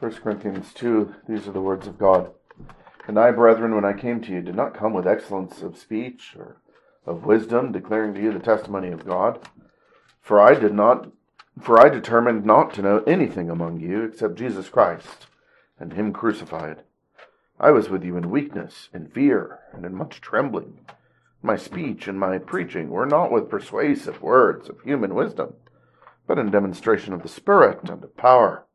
1 Corinthians 2, these are the words of God. And I, brethren, when I came to you, did not come with excellence of speech or of wisdom, declaring to you the testimony of God. For I determined not to know anything among you except Jesus Christ and Him crucified. I was with you in weakness, in fear, and in much trembling. My speech and my preaching were not with persuasive words of human wisdom, but in demonstration of the Spirit and of power,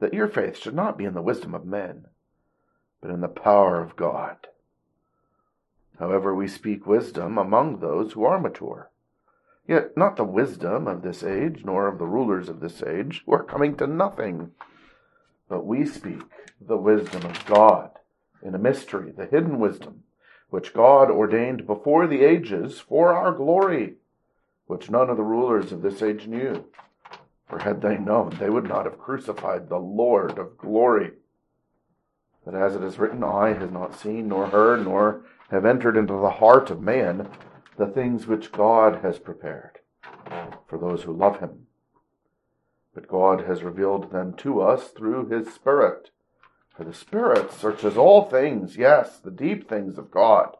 that your faith should not be in the wisdom of men, but in the power of God. However, we speak wisdom among those who are mature, yet not the wisdom of this age, nor of the rulers of this age, who are coming to nothing. But we speak the wisdom of God in a mystery, the hidden wisdom, which God ordained before the ages for our glory, which none of the rulers of this age knew. For had they known, they would not have crucified the Lord of glory. But as it is written, eye has not seen, nor heard, nor have entered into the heart of man the things which God has prepared for those who love Him. But God has revealed them to us through His Spirit. For the Spirit searches all things, yes, the deep things of God.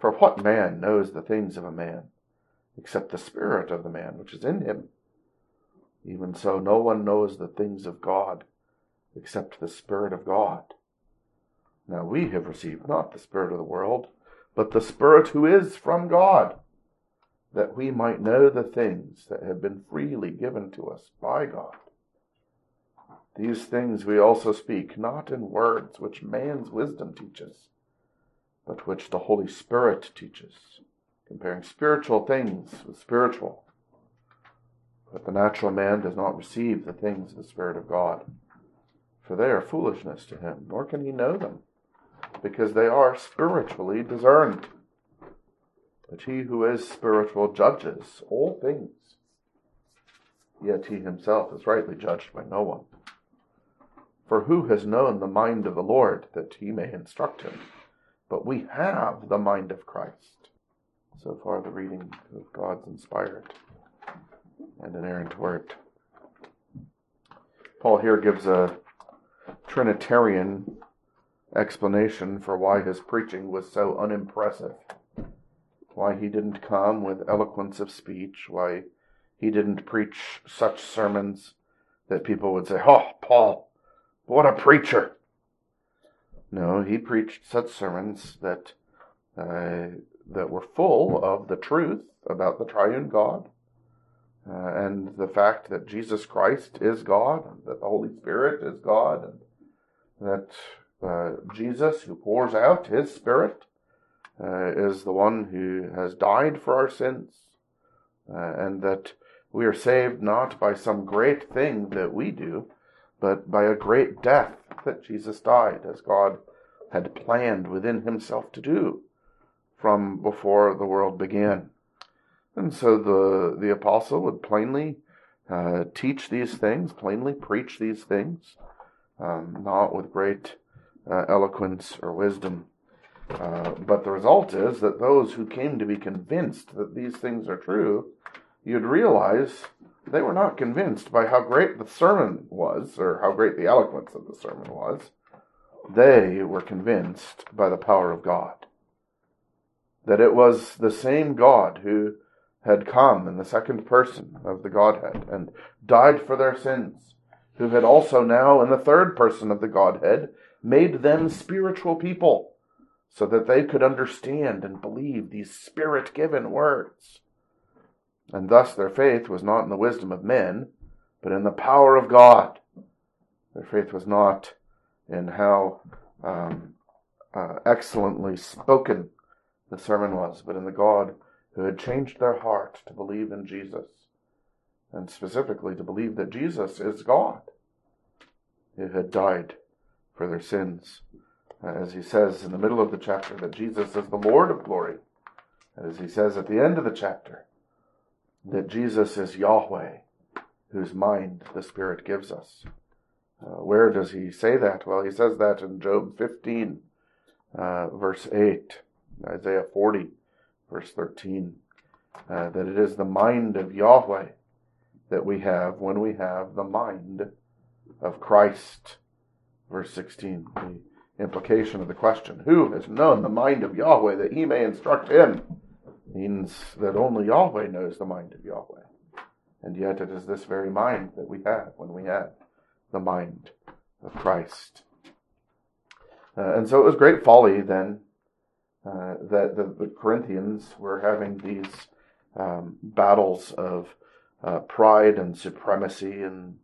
For what man knows the things of a man, except the spirit of the man which is in him? Even so, no one knows the things of God, except the Spirit of God. Now we have received not the spirit of the world, but the Spirit who is from God, that we might know the things that have been freely given to us by God. These things we also speak, not in words which man's wisdom teaches, but which the Holy Spirit teaches, comparing spiritual things with spiritual. But the natural man does not receive the things of the Spirit of God, for they are foolishness to him, nor can he know them, because they are spiritually discerned. But he who is spiritual judges all things, yet he himself is rightly judged by no one. For who has known the mind of the Lord, that he may instruct him? But we have the mind of Christ. So far the reading of God's inspired and inerrant word. Paul here gives a Trinitarian explanation for why his preaching was so unimpressive. Why he didn't come with eloquence of speech. Why he didn't preach such sermons that people would say, "Oh, Paul! What a preacher!" No, he preached such sermons that were full of the truth about the triune God and the fact that Jesus Christ is God, and that the Holy Spirit is God, and that Jesus, who pours out His Spirit, is the one who has died for our sins, and that we are saved not by some great thing that we do, but by a great death that Jesus died, as God had planned within Himself to do from before the world began. And so the apostle would plainly teach these things, plainly preach these things, not with great eloquence or wisdom. But the result is that those who came to be convinced that these things are true, you'd realize they were not convinced by how great the sermon was, or how great the eloquence of the sermon was. They were convinced by the power of God. That it was the same God who had come in the second person of the Godhead and died for their sins, who had also now in the third person of the Godhead made them spiritual people, so that they could understand and believe these Spirit-given words. And thus their faith was not in the wisdom of men, but in the power of God. Their faith was not in how excellently spoken the sermon was, but in the God who had changed their heart to believe in Jesus, and specifically to believe that Jesus is God, who had died for their sins. As he says in the middle of the chapter, that Jesus is the Lord of glory. And as he says at the end of the chapter, that Jesus is Yahweh, whose mind the Spirit gives us. Where does he say that? Well, he says that in Job 15, verse 8, Isaiah 40, verse 13, that it is the mind of Yahweh that we have when we have the mind of Christ. Verse 16, the implication of the question, who has known the mind of Yahweh that he may instruct him? Means that only Yahweh knows the mind of Yahweh. And yet it is this very mind that we have when we have the mind of Christ. And so it was great folly then that the Corinthians were having these battles of pride and supremacy in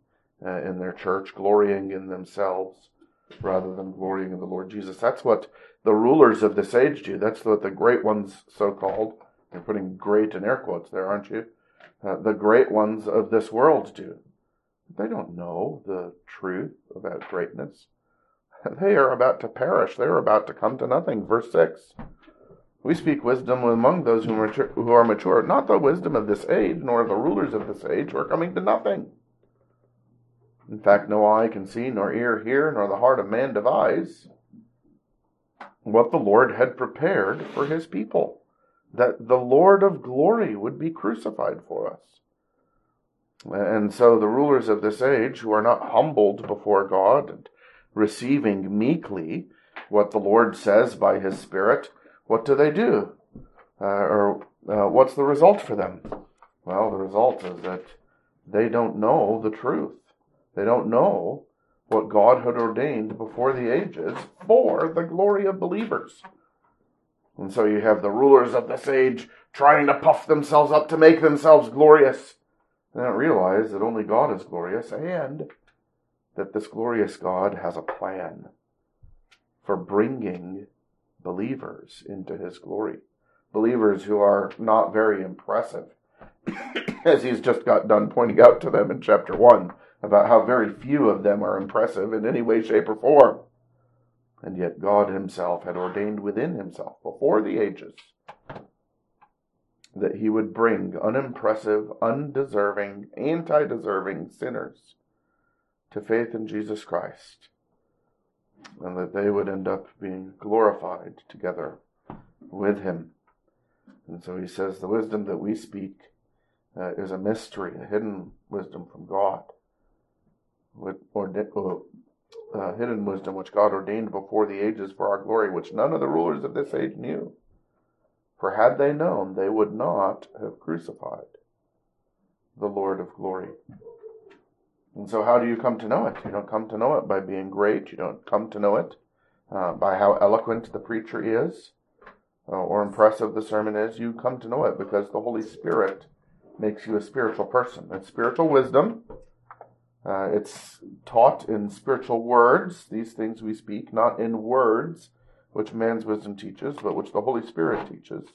their church, glorying in themselves rather than glorying in the Lord Jesus. That's what the rulers of this age do. That's what the great ones, so-called, they're putting great in air quotes there, aren't you? The great ones of this world do. They don't know the truth about greatness. They are about to perish. They are about to come to nothing. Verse 6. We speak wisdom among those who are mature, not the wisdom of this age, nor the rulers of this age who are coming to nothing. In fact, no eye can see, nor ear hear, nor the heart of man devise what the Lord had prepared for his people, that the Lord of glory would be crucified for us. And so the rulers of this age, who are not humbled before God and receiving meekly what the Lord says by his Spirit, what do they do? What's the result for them? Well, the result is that they don't know the truth. They don't know what God had ordained before the ages for the glory of believers. And so you have the rulers of this age trying to puff themselves up to make themselves glorious. They don't realize that only God is glorious and that this glorious God has a plan for bringing believers into his glory. Believers who are not very impressive, as he's just got done pointing out to them in chapter 1 about how very few of them are impressive in any way, shape, or form. And yet God himself had ordained within himself before the ages that he would bring unimpressive, undeserving, anti-deserving sinners to faith in Jesus Christ, and that they would end up being glorified together with him. And so he says the wisdom that we speak is a mystery, a hidden wisdom from God, hidden wisdom which God ordained before the ages for our glory, which none of the rulers of this age knew. For had they known, they would not have crucified the Lord of glory. And so how do you come to know it? You don't come to know it by being great. You don't come to know it by how eloquent the preacher is or impressive the sermon is. You come to know it because the Holy Spirit makes you a spiritual person. It's spiritual wisdom. It's taught in spiritual words. These things we speak, not in words, which man's wisdom teaches, but which the Holy Spirit teaches.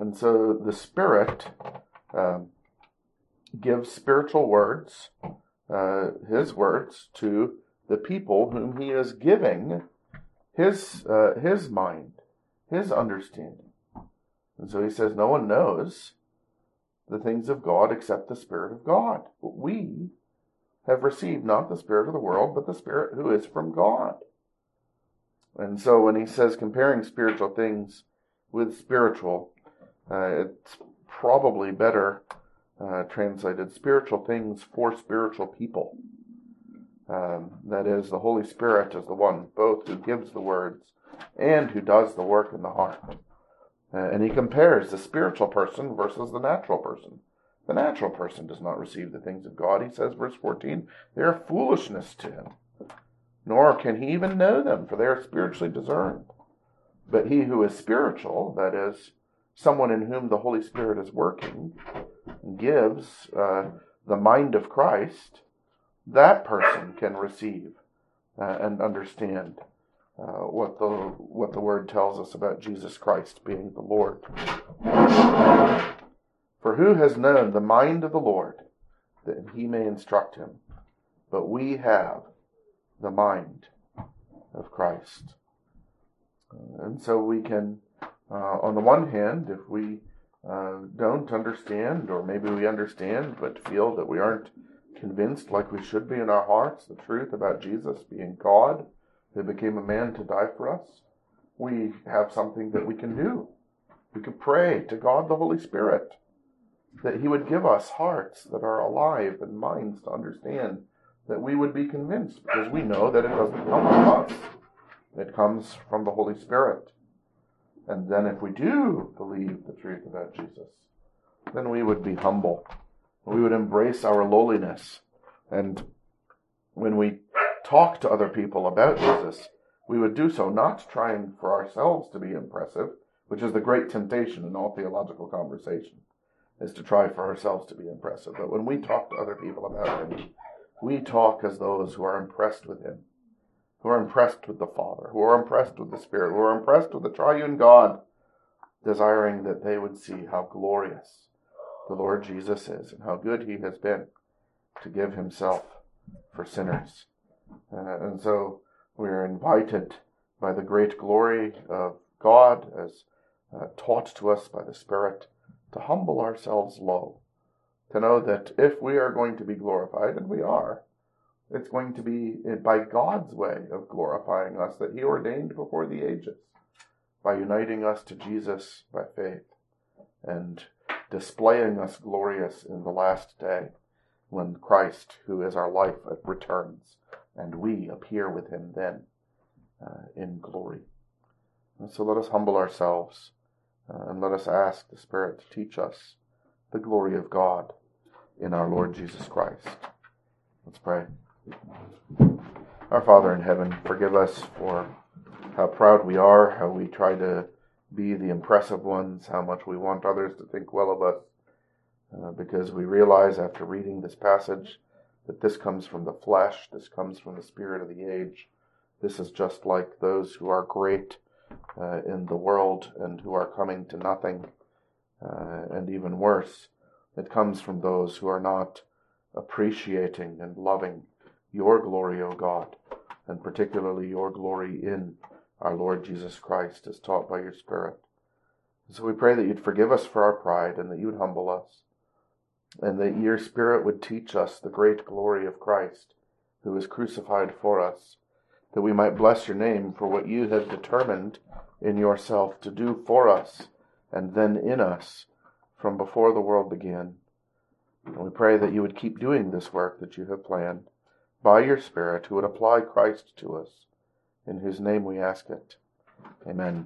And so the Spirit gives spiritual words, his words, to the people whom he is giving his mind, his understanding. And so he says, no one knows the things of God except the Spirit of God. But we have received not the Spirit of the world, but the Spirit who is from God. And so when he says comparing spiritual things with spiritual, it's probably better translated spiritual things for spiritual people. That is, the Holy Spirit is the one both who gives the words and who does the work in the heart. And he compares the spiritual person versus the natural person. The natural person does not receive the things of God. He says, verse 14, they are foolishness to him, nor can he even know them, for they are spiritually discerned. But he who is spiritual, that is, someone in whom the Holy Spirit is working, gives the mind of Christ, that person can receive and understand what the Word tells us about Jesus Christ being the Lord. For who has known the mind of the Lord that he may instruct him? But we have the mind of Christ. And so we can, on the one hand, if we don't understand, or maybe we understand but feel that we aren't convinced like we should be in our hearts, the truth about Jesus being God, who became a man to die for us, we have something that we can do. We can pray to God the Holy Spirit that he would give us hearts that are alive and minds to understand that we would be convinced, because we know that it doesn't come from us. It comes from the Holy Spirit. And then if we do believe the truth about Jesus, then we would be humble. We would embrace our lowliness. And when we talk to other people about Jesus, we would do so not trying for ourselves to be impressive, which is the great temptation in all theological conversation, is to try for ourselves to be impressive. But when we talk to other people about him, we talk as those who are impressed with him, who are impressed with the Father, who are impressed with the Spirit, who are impressed with the triune God, desiring that they would see how glorious the Lord Jesus is and how good he has been to give himself for sinners. And so we are invited by the great glory of God as taught to us by the Spirit to humble ourselves low, to know that if we are going to be glorified, and we are, it's going to be by God's way of glorifying us that he ordained before the ages, by uniting us to Jesus by faith and displaying us glorious in the last day when Christ, who is our life, returns and we appear with him then in glory. And so let us humble ourselves and let us ask the Spirit to teach us the glory of God in our Lord Jesus Christ. Let's pray. Our Father in heaven, forgive us for how proud we are, how we try to be the impressive ones, how much we want others to think well of us, because we realize after reading this passage that this comes from the flesh, this comes from the spirit of the age. This is just like those who are great in the world and who are coming to nothing, and even worse, it comes from those who are not appreciating and loving your glory, O God, and particularly your glory in our Lord Jesus Christ as taught by your Spirit. So we pray that you'd forgive us for our pride and that you'd humble us and that your Spirit would teach us the great glory of Christ who was crucified for us, that we might bless your name for what you have determined in yourself to do for us and then in us from before the world began. And we pray that you would keep doing this work that you have planned by your Spirit, who would apply Christ to us, in whose name we ask it. Amen.